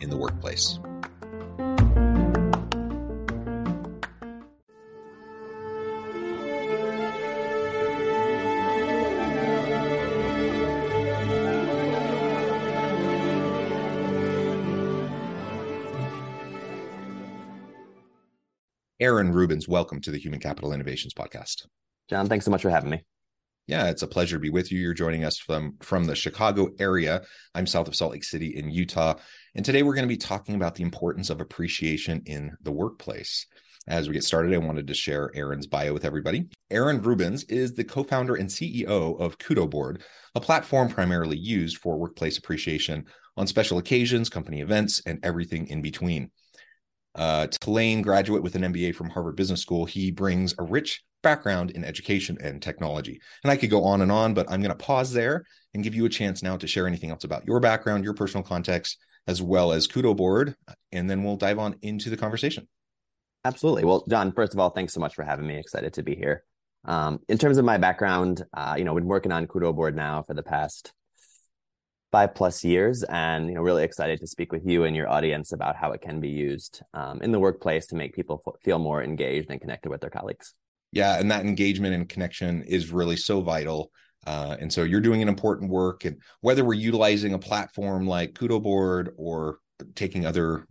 in the workplace. Aaron Rubens, welcome to the Human Capital Innovations Podcast. John, thanks so much for having me. Yeah, it's a pleasure to be with you. You're joining us from the Chicago area. I'm south of Salt Lake City in Utah. And today we're going to be talking about the importance of appreciation in the workplace. As we get started, I wanted to share Aaron's bio with everybody. Aaron Rubens is the co-founder and CEO of Kudoboard, a platform primarily used for workplace appreciation on special occasions, company events, and everything in between. Tulane graduate with an MBA from Harvard Business School, he brings a rich background in education and technology. And I could go on and on, but I'm going to pause there and give you a chance now to share anything else about your background, your personal context, as well as Kudoboard, and then we'll dive on into the conversation. Absolutely. Well, John, first of all, thanks so much for having me. Excited to be here. In terms of my background, been working on Kudoboard now for the past 5+ years, and really excited to speak with you and your audience about how it can be used in the workplace to make people feel more engaged and connected with their colleagues. Yeah, and that engagement and connection is really so vital. And so you're doing an important work, and whether we're utilizing a platform like Kudoboard or taking other,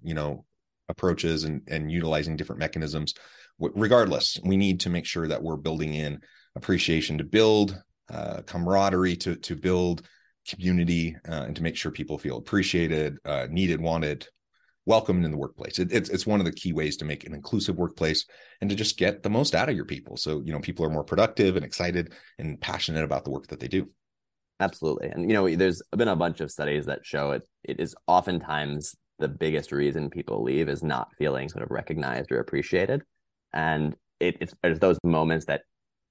approaches and utilizing different mechanisms, regardless, we need to make sure that we're building in appreciation to build camaraderie, to build community, and to make sure people feel appreciated, needed, wanted, welcomed in the workplace. It's one of the key ways to make an inclusive workplace and to just get the most out of your people. So, people are more productive and excited and passionate about the work that they do. Absolutely. And, there's been a bunch of studies that show it is oftentimes the biggest reason people leave is not feeling sort of recognized or appreciated. And it's those moments that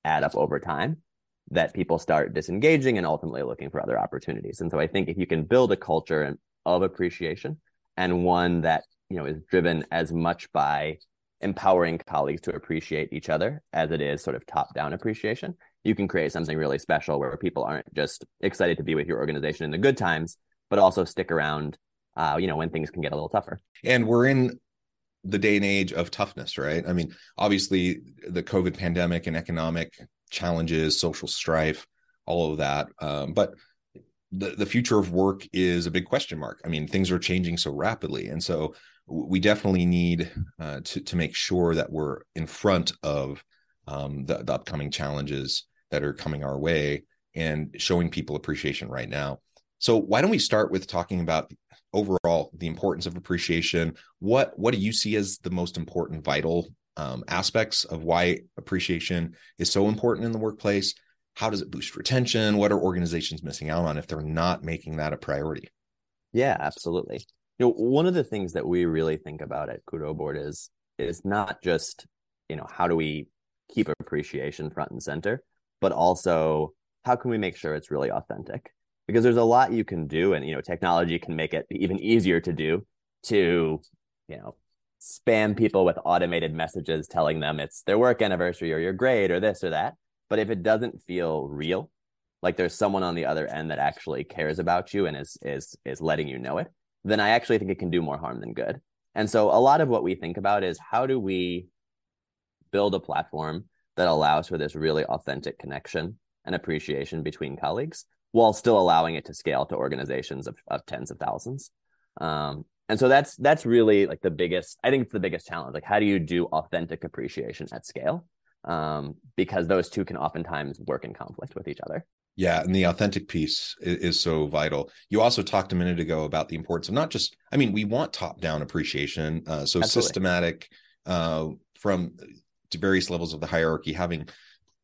add up over time that people start disengaging and ultimately looking for other opportunities. And so I think if you can build a culture of appreciation, and one that, is driven as much by empowering colleagues to appreciate each other as it is sort of top-down appreciation, you can create something really special where people aren't just excited to be with your organization in the good times, but also stick around, when things can get a little tougher. And we're in the day and age of toughness, right? I mean, obviously the COVID pandemic and economic challenges, social strife, all of that. But the future of work is a big question mark. I mean, things are changing so rapidly. And so we definitely need to make sure that we're in front of the upcoming challenges that are coming our way and showing people appreciation right now. So why don't we start with talking about overall the importance of appreciation? What do you see as the most important, vital aspects of why appreciation is so important in the workplace? How does it boost retention? What are organizations missing out on if they're not making that a priority? Yeah, absolutely. One of the things that we really think about at Kudoboard is not just, how do we keep appreciation front and center, but also how can we make sure it's really authentic? Because there's a lot you can do, and, technology can make it even easier to do, to, spam people with automated messages telling them it's their work anniversary or your grade or this or that. But if it doesn't feel real, like there's someone on the other end that actually cares about you and is letting you know it, then I actually think it can do more harm than good. And so a lot of what we think about is, how do we build a platform that allows for this really authentic connection and appreciation between colleagues, while still allowing it to scale to organizations of tens of thousands. And so that's really like the biggest, I think it's the biggest challenge. Like, how do you do authentic appreciation at scale? Because those two can oftentimes work in conflict with each other. Yeah. And the authentic piece is so vital. You also talked a minute ago about the importance of not just, I mean, we want top-down appreciation. So absolutely. Systematic from various levels of the hierarchy, having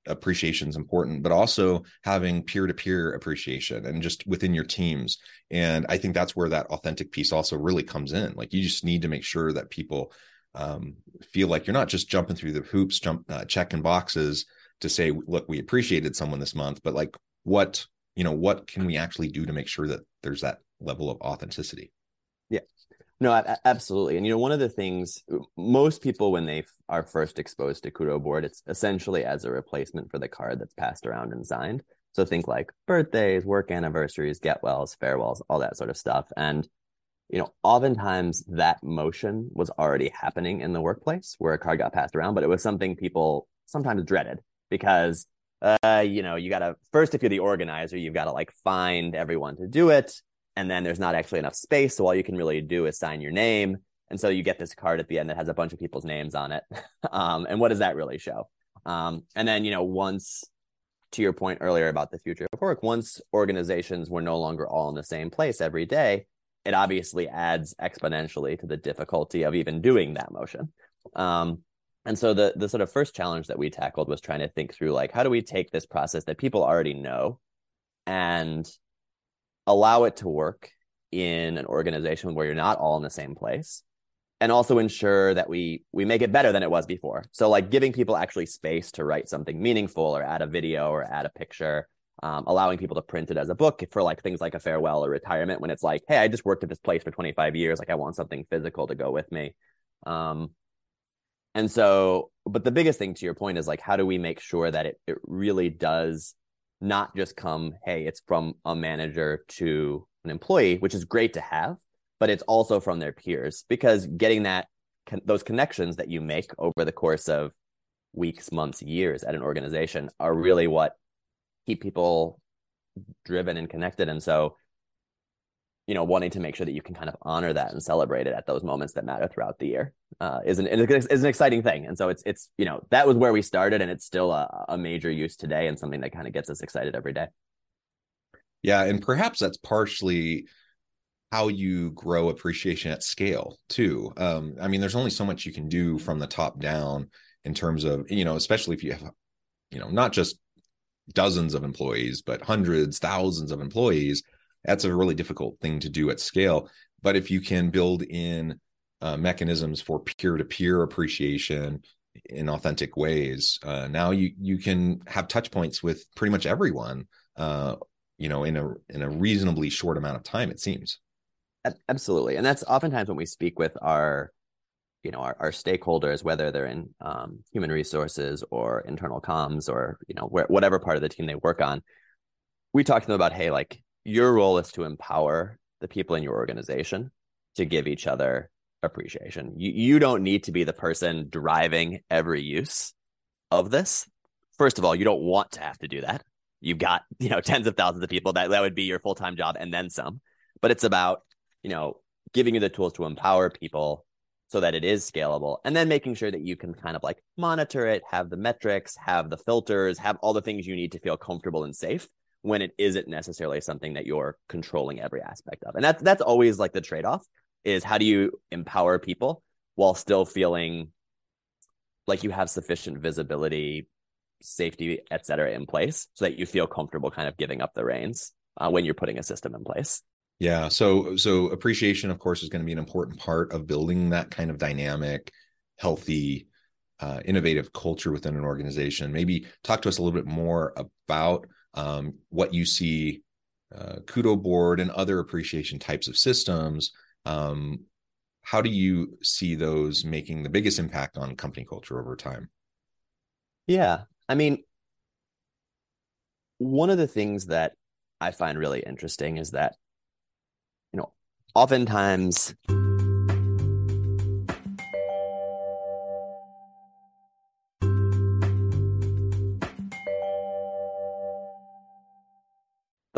appreciation is important, but also having peer-to-peer appreciation and just within your teams. And I think that's where that authentic piece also really comes in. Like, you just need to make sure that people feel like you're not just jumping through the hoops, checking boxes to say, look, we appreciated someone this month, but like, what can we actually do to make sure that there's that level of authenticity? Yeah, no, absolutely. And, you know, one of the things most people, when they are first exposed to Kudoboard, it's essentially as a replacement for the card that's passed around and signed. So think like birthdays, work anniversaries, get wells, farewells, all that sort of stuff. And, you know, oftentimes that motion was already happening in the workplace where a card got passed around, but it was something people sometimes dreaded because, you know, you got to first, if you're the organizer, you've got to like find everyone to do it. And then there's not actually enough space. So all you can really do is sign your name. And so you get this card at the end that has a bunch of people's names on it. And what does that really show? And then, you know, once, to your point earlier about the future of work, once organizations were no longer all in the same place every day, it obviously adds exponentially to the difficulty of even doing that motion. And so the sort of first challenge that we tackled was trying to think through, like, how do we take this process that people already know and allow it to work in an organization where you're not all in the same place, and also ensure that we make it better than it was before. So like giving people actually space to write something meaningful or add a video or add a picture. Allowing people to print it as a book for like things like a farewell or retirement, when it's like, hey, I just worked at this place for 25 years. Like, I want something physical to go with me. And so, but the biggest thing to your point is like, how do we make sure that it really does not just come, hey, it's from a manager to an employee, which is great to have, but it's also from their peers, because getting those connections that you make over the course of weeks, months, years at an organization are really what keep people driven and connected. And so, you know, wanting to make sure that you can kind of honor that and celebrate it at those moments that matter throughout the year is an exciting thing. And so it's you know, that was where we started, and it's still a major use today and something that kind of gets us excited every day. Yeah, and perhaps that's partially how you grow appreciation at scale too. I mean, there's only so much you can do from the top down in terms of, you know, especially if you have, you know, not just dozens of employees, but hundreds, thousands of employees. That's a really difficult thing to do at scale. But if you can build in mechanisms for peer-to-peer appreciation in authentic ways, now you can have touch points with pretty much everyone, you know, in a reasonably short amount of time, it seems. Absolutely. And that's oftentimes when we speak with our, you know, our stakeholders, whether they're in human resources or internal comms or, you know, whatever part of the team they work on, we talk to them about, hey, like, your role is to empower the people in your organization to give each other appreciation. You don't need to be the person driving every use of this. First of all, you don't want to have to do that. You've got, you know, tens of thousands of people that would be your full-time job and then some. But it's about, you know, giving you the tools to empower people so that it is scalable, and then making sure that you can kind of like monitor it, have the metrics, have the filters, have all the things you need to feel comfortable and safe when it isn't necessarily something that you're controlling every aspect of. And that's always like the trade-off, is how do you empower people while still feeling like you have sufficient visibility, safety, et cetera, in place so that you feel comfortable kind of giving up the reins when you're putting a system in place. Yeah. So appreciation, of course, is going to be an important part of building that kind of dynamic, healthy, innovative culture within an organization. Maybe talk to us a little bit more about what you see Kudoboard and other appreciation types of systems. How do you see those making the biggest impact on company culture over time? Yeah. I mean, one of the things that I find really interesting is that oftentimes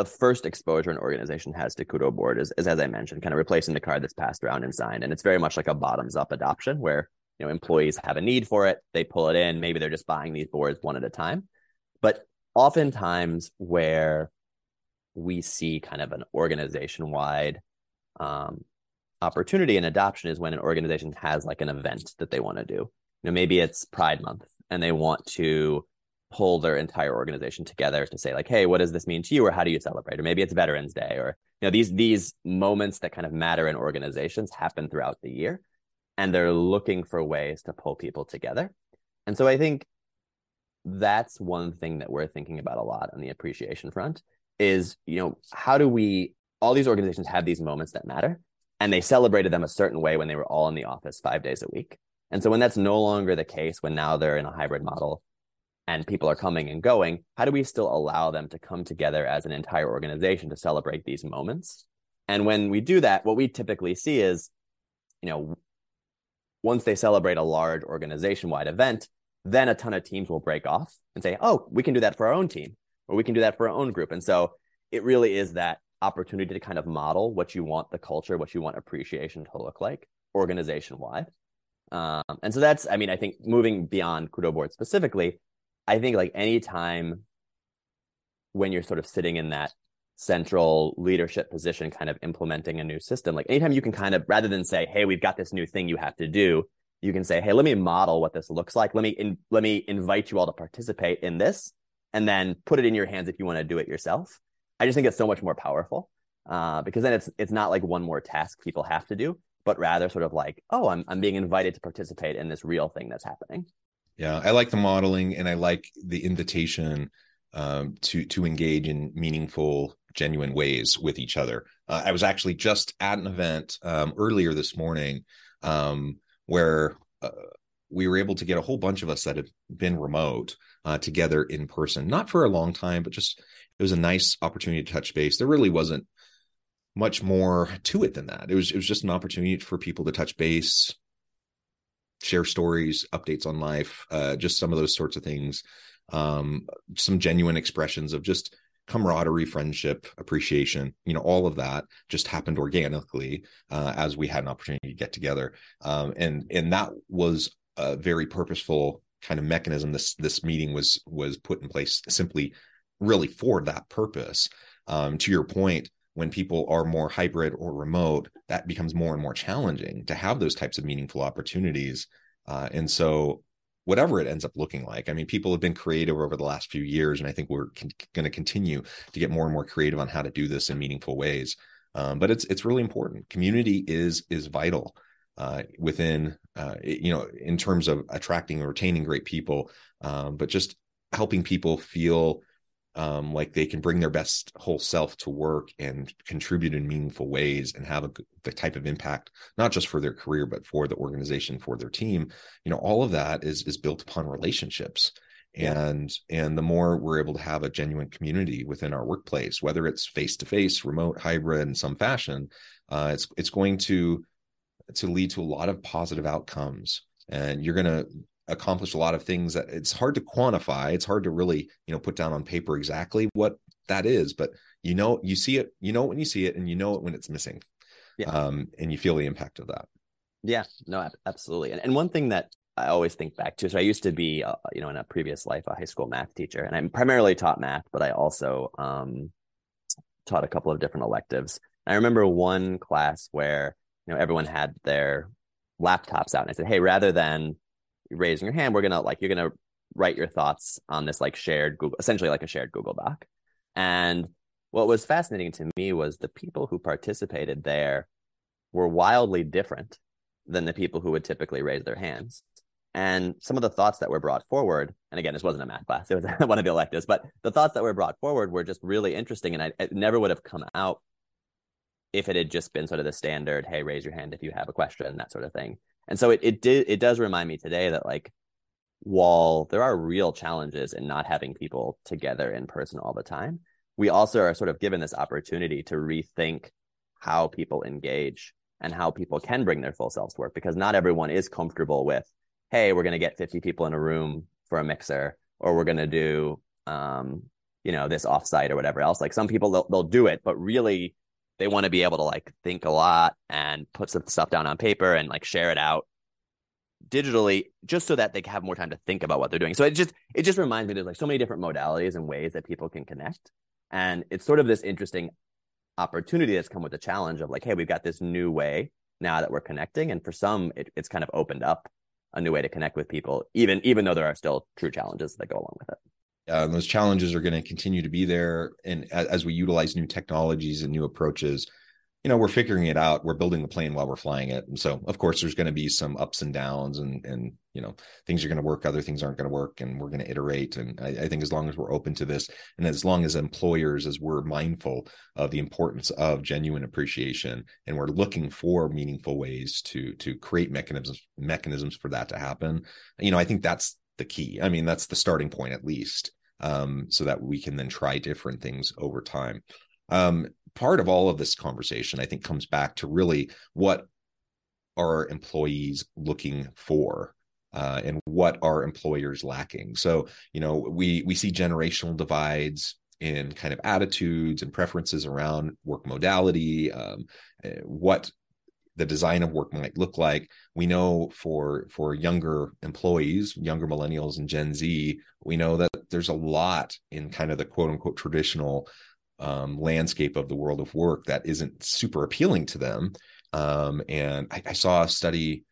the first exposure an organization has to Kudoboard is, as I mentioned, kind of replacing the card that's passed around and signed. And it's very much like a bottoms-up adoption where, you know, employees have a need for it. They pull it in. Maybe they're just buying these boards one at a time. But oftentimes where we see kind of an organization-wide opportunity and adoption is when an organization has like an event that they want to do. You know, maybe it's Pride Month and they want to pull their entire organization together to say like, hey, what does this mean to you? Or how do you celebrate? Or maybe it's Veterans Day, or, you know, these moments that kind of matter in organizations happen throughout the year, and they're looking for ways to pull people together. And so I think that's one thing that we're thinking about a lot on the appreciation front is, you know, how do we, all these organizations have these moments that matter, and they celebrated them a certain way when they were all in the office 5 days a week. And so when that's no longer the case, when now they're in a hybrid model and people are coming and going, how do we still allow them to come together as an entire organization to celebrate these moments? And when we do that, what we typically see is, you know, once they celebrate a large organization-wide event, then a ton of teams will break off and say, oh, we can do that for our own team, or we can do that for our own group. And so it really is that opportunity to kind of model what you want the culture, what you want appreciation to look like organization-wide. And so that's, I mean, I think moving beyond Kudoboard specifically, I think like any time when you're sort of sitting in that central leadership position, kind of implementing a new system, like anytime you can kind of, rather than say, hey, we've got this new thing you have to do, you can say, hey, let me model what this looks like. Let me invite you all to participate in this, and then put it in your hands if you want to do it yourself. I just think it's so much more powerful because then it's not like one more task people have to do, but rather sort of like, oh, I'm being invited to participate in this real thing that's happening. Yeah, I like the modeling, and I like the invitation to engage in meaningful, genuine ways with each other. I was actually just at an event earlier this morning where we were able to get a whole bunch of us that had been remote together in person, not for a long time, but just it was a nice opportunity to touch base. There really wasn't much more to it than that. It was just an opportunity for people to touch base, share stories, updates on life, just some of those sorts of things, some genuine expressions of just camaraderie, friendship, appreciation, you know, all of that just happened organically as we had an opportunity to get together. And that was a very purposeful kind of mechanism. This meeting was put in place simply really for that purpose. To your point, when people are more hybrid or remote, that becomes more and more challenging to have those types of meaningful opportunities. And so whatever it ends up looking like, I mean, people have been creative over the last few years, and I think we're going to continue to get more and more creative on how to do this in meaningful ways. But it's really important. Community is vital within, you know, in terms of attracting and retaining great people, but just helping people feel like they can bring their best whole self to work and contribute in meaningful ways and have the type of impact, not just for their career, but for the organization, for their team. You know, all of that is built upon relationships. And the more we're able to have a genuine community within our workplace, whether it's face-to-face, remote, hybrid, in some fashion, it's going to lead to a lot of positive outcomes. And you're going to accomplish a lot of things that it's hard to quantify. It's hard to really, you know, put down on paper exactly what that is, but you know, you see it, you know, when you see it, and you know it when it's missing. Yeah. And you feel the impact of that. Yeah, no, absolutely. And one thing that I always think back to, so I used to be, you know, in a previous life, a high school math teacher, and I primarily taught math, but I also taught a couple of different electives. And I remember one class where, you know, everyone had their laptops out, and I said, hey, rather than raising your hand, we're gonna like, you're gonna write your thoughts on this like shared Google, essentially like a shared Google Doc. And what was fascinating to me was the people who participated there were wildly different than the people who would typically raise their hands. And some of the thoughts that were brought forward, and again, this wasn't a math class, it was one of the electives, but the thoughts that were brought forward were just really interesting. And it never would have come out if it had just been sort of the standard, hey, raise your hand if you have a question, that sort of thing. And so it does remind me today that, like, while there are real challenges in not having people together in person all the time, we also are sort of given this opportunity to rethink how people engage and how people can bring their full selves to work, because not everyone is comfortable with, hey, we're going to get 50 people in a room for a mixer, or we're going to do you know, this offsite or whatever else. Like some people, they'll do it, but really they want to be able to like think a lot and put some stuff down on paper and like share it out digitally just so that they have more time to think about what they're doing. So it just reminds me there's like so many different modalities and ways that people can connect. And it's sort of this interesting opportunity that's come with the challenge of like, hey, we've got this new way now that we're connecting. And for some, it's kind of opened up a new way to connect with people, even though there are still true challenges that go along with it. Those challenges are going to continue to be there. And as we utilize new technologies and new approaches, you know, we're figuring it out. We're building the plane while we're flying it. And so, of course, there's going to be some ups and downs and you know, things are going to work, other things aren't going to work, and we're going to iterate. And I think as long as we're open to this, and as long as employers, as we're mindful of the importance of genuine appreciation, and we're looking for meaningful ways to create mechanisms for that to happen, you know, I think that's the key. I mean, that's the starting point at least, so that we can then try different things over time. Part of all of this conversation, I think, comes back to really what are employees looking for and what are employers lacking. So, you know, we see generational divides in kind of attitudes and preferences around work modality, what the design of work might look like. We know for younger employees, younger millennials and Gen Z, we know that there's a lot in kind of the quote unquote traditional landscape of the world of work that isn't super appealing to them. And I saw a study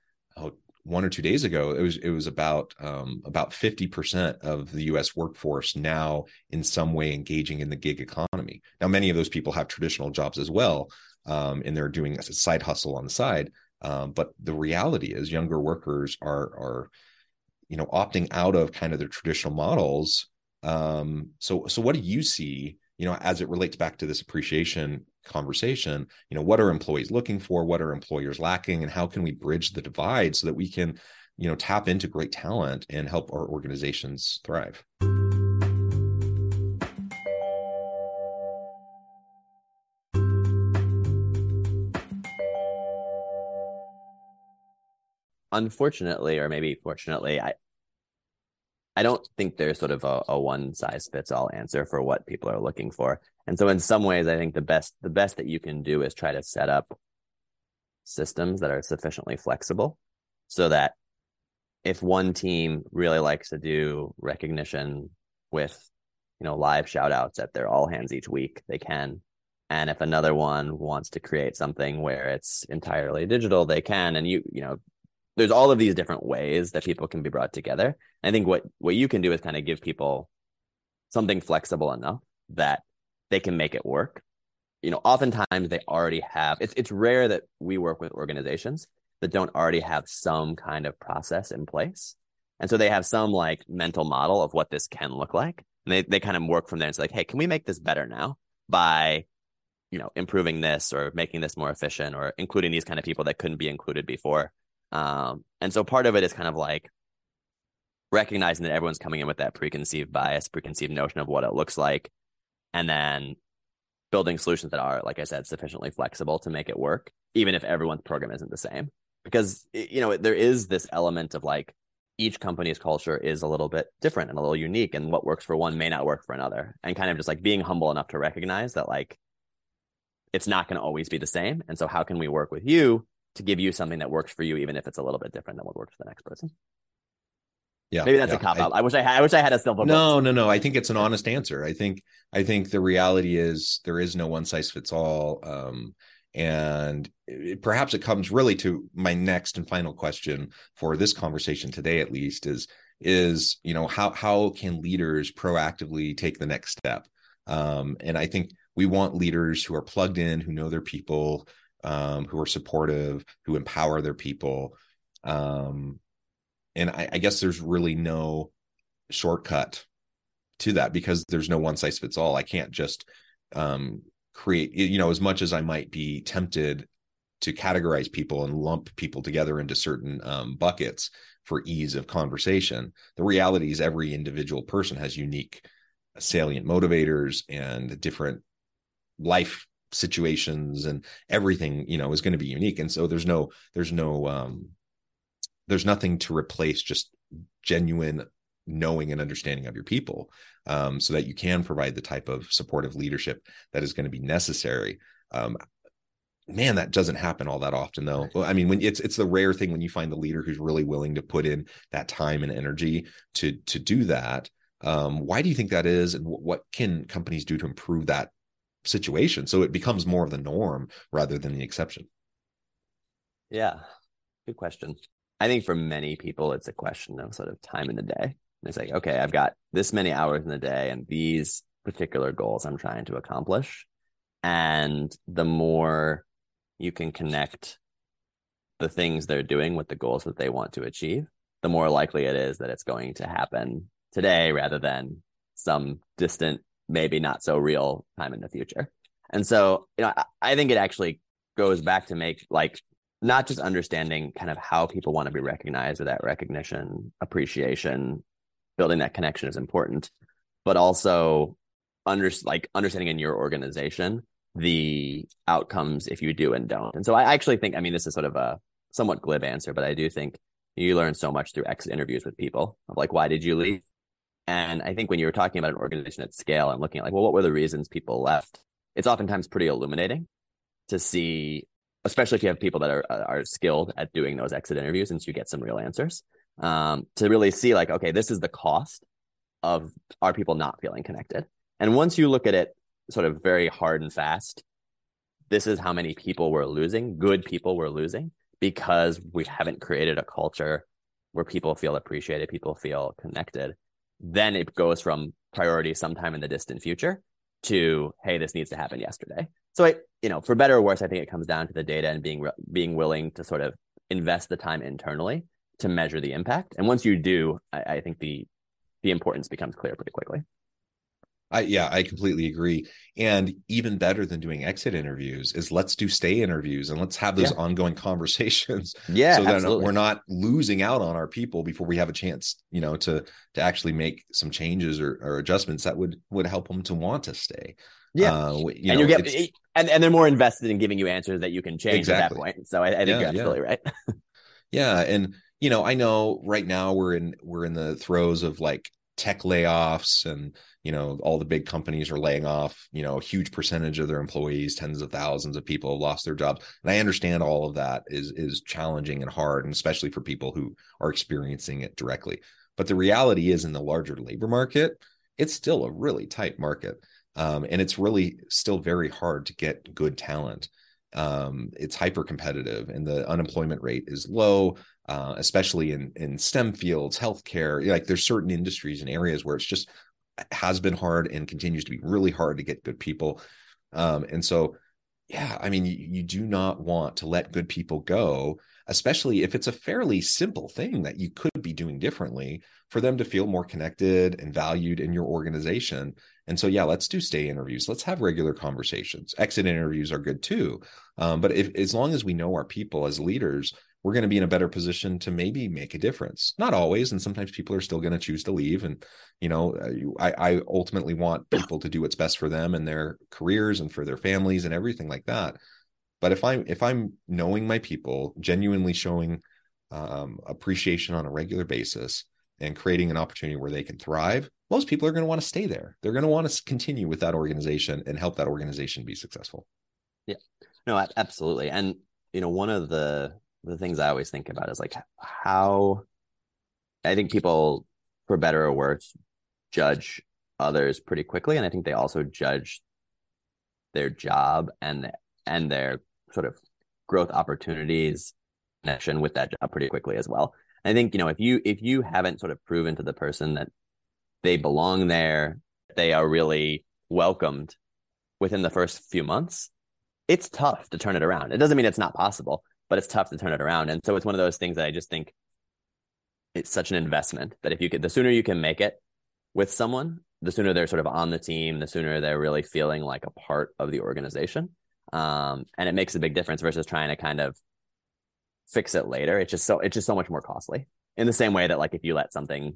1 or 2 days ago. It was about 50% of the U.S. workforce now in some way engaging in the gig economy. Now, many of those people have traditional jobs as well, and they're doing a side hustle on the side. But the reality is younger workers are, you know, opting out of kind of their traditional models. So what do you see, you know, as it relates back to this appreciation conversation? You know, what are employees looking for? What are employers lacking? And how can we bridge the divide so that we can, you know, tap into great talent and help our organizations thrive? Unfortunately, or maybe fortunately, I don't think there's sort of a one-size-fits-all answer for what people are looking for. And so in some ways, I think the best that you can do is try to set up systems that are sufficiently flexible so that if one team really likes to do recognition with, you know, live shout-outs at their all-hands each week, they can. And if another one wants to create something where it's entirely digital, they can. And you know, there's all of these different ways that people can be brought together. I think what you can do is kind of give people something flexible enough that they can make it work. You know, oftentimes they already have, it's rare that we work with organizations that don't already have some kind of process in place. And so they have some like mental model of what this can look like. And they kind of work from there and say like, hey, can we make this better now by, you know, improving this or making this more efficient or including these kind of people that couldn't be included before? And so part of it is kind of like recognizing that everyone's coming in with that preconceived bias, preconceived notion of what it looks like, and then building solutions that are, like I said, sufficiently flexible to make it work, even if everyone's program isn't the same. Because, you know, there is this element of like each company's culture is a little bit different and a little unique, and what works for one may not work for another. And kind of just like being humble enough to recognize that like it's not going to always be the same. And so how can we work with you to give you something that works for you, even if it's a little bit different than what works for the next person? Yeah, maybe that's a cop out. I wish I had a silver bullet. No. I think it's an honest answer. I think the reality is there is no one size fits all, and perhaps it comes really to my next and final question for this conversation today, at least, is you know, how can leaders proactively take the next step? And I think we want leaders who are plugged in, who know their people, who are supportive, who empower their people. And I guess there's really no shortcut to that because there's no one size fits all. I can't just create, you know, as much as I might be tempted to categorize people and lump people together into certain buckets for ease of conversation. The reality is every individual person has unique salient motivators and different life situations, and everything, you know, is going to be unique. And so there's nothing to replace just genuine knowing and understanding of your people, so that you can provide the type of supportive leadership that is going to be necessary. Man, that doesn't happen all that often, though. I mean, when it's the rare thing when you find the leader who's really willing to put in that time and energy to do that. Why do you think that is, and what can companies do to improve that situation so it becomes more of the norm rather than the exception? Yeah, good question. I think for many people, it's a question of sort of time in the day. And it's like, okay, I've got this many hours in the day and these particular goals I'm trying to accomplish. And the more you can connect the things they're doing with the goals that they want to achieve, the more likely it is that it's going to happen today rather than some distant, maybe not so real time in the future. And so, you know, I think it actually goes back to make like not just understanding kind of how people want to be recognized, or that recognition, appreciation, building that connection is important, but also understanding in your organization the outcomes if you do and don't. And so I actually think, I mean, this is sort of a somewhat glib answer, but I do think you learn so much through exit interviews with people of like, why did you leave? And I think when you were talking about an organization at scale and looking at like, well, what were the reasons people left? It's oftentimes pretty illuminating to see, especially if you have people that are skilled at doing those exit interviews, since you get some real answers, to really see like, okay, this is the cost of our people not feeling connected. And once you look at it sort of very hard and fast, this is how many people we're losing, good people we're losing, because we haven't created a culture where people feel appreciated, people feel connected. Then it goes from priority sometime in the distant future to, hey, this needs to happen yesterday. So, for better or worse, I think it comes down to the data and being willing to sort of invest the time internally to measure the impact. And once you do, I think the importance becomes clear pretty quickly. I completely agree. And even better than doing exit interviews is let's do stay interviews and let's have those ongoing conversations. Yeah, so that we're not losing out on our people before we have a chance, to actually make some changes or adjustments that would help them to want to stay. Yeah, and they're more invested in giving you answers that you can change at that point. So I think you're absolutely right. Yeah, and I know right now we're in the throes of like tech layoffs, and all the big companies are laying off a huge percentage of their employees. Tens of thousands of people have lost their jobs, and I understand all of that is challenging and hard, and especially for people who are experiencing it directly. But the reality is, in the larger labor market, it's still a really tight market, and it's really still very hard to get good talent. It's hyper competitive, and the unemployment rate is low, especially in STEM fields, healthcare. Like there's certain industries and areas where it's just has been hard and continues to be really hard to get good people. And so, you do not want to let good people go, especially if it's a fairly simple thing that you could be doing differently for them to feel more connected and valued in your organization. And so, let's do stay interviews. Let's have regular conversations. Exit interviews are good too. But as long as we know our people as leaders, we're going to be in a better position to maybe make a difference. Not always. And sometimes people are still going to choose to leave. And, I ultimately want people to do what's best for them and their careers and for their families and everything like that. But if I'm knowing my people, genuinely showing appreciation on a regular basis and creating an opportunity where they can thrive, most people are going to want to stay there. They're going to want to continue with that organization and help that organization be successful. Yeah, no, absolutely. And, one of the things I always think about is like how I think people, for better or worse, judge others pretty quickly. And I think they also judge their job and their sort of growth opportunities connection with that job pretty quickly as well. I think, if you haven't sort of proven to the person that they belong there, they are really welcomed within the first few months, it's tough to turn it around. It doesn't mean it's not possible, but it's tough to turn it around. And so it's one of those things that I just think it's such an investment that if you could, the sooner you can make it with someone, the sooner they're sort of on the team, the sooner they're really feeling like a part of the organization. And it makes a big difference versus trying to kind of fix it later. It's just so much more costly, in the same way that like if you let something,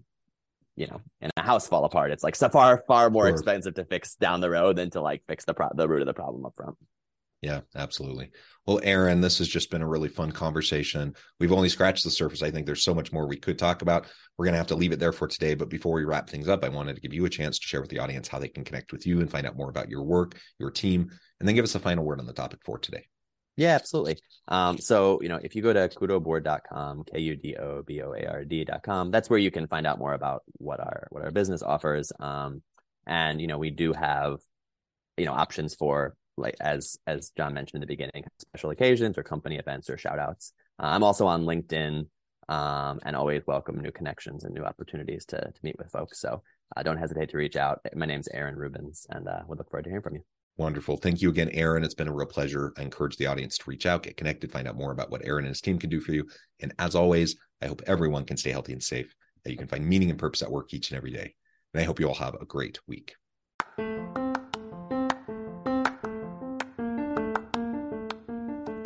in a house fall apart, it's like so far more expensive to fix down the road than to like fix the root of the problem up front. Yeah, absolutely. Well, Aaron, this has just been a really fun conversation. We've only scratched the surface. I think there's so much more we could talk about. We're going to have to leave it there for today. But before we wrap things up, I wanted to give you a chance to share with the audience how they can connect with you and find out more about your work, your team, and then give us a final word on the topic for today. Yeah, absolutely. So, if you go to kudoboard.com, KUDOBOARD.com, that's where you can find out more about what our business offers. And, we do have, options for, like, as John mentioned in the beginning, special occasions or company events or shout outs. I'm also on LinkedIn, and always welcome new connections and new opportunities to meet with folks. So don't hesitate to reach out. My name's Aaron Rubens, and we'll look forward to hearing from you. Wonderful. Thank you again, Aaron. It's been a real pleasure. I encourage the audience to reach out, get connected, find out more about what Aaron and his team can do for you. And as always, I hope everyone can stay healthy and safe, that you can find meaning and purpose at work each and every day. And I hope you all have a great week. Do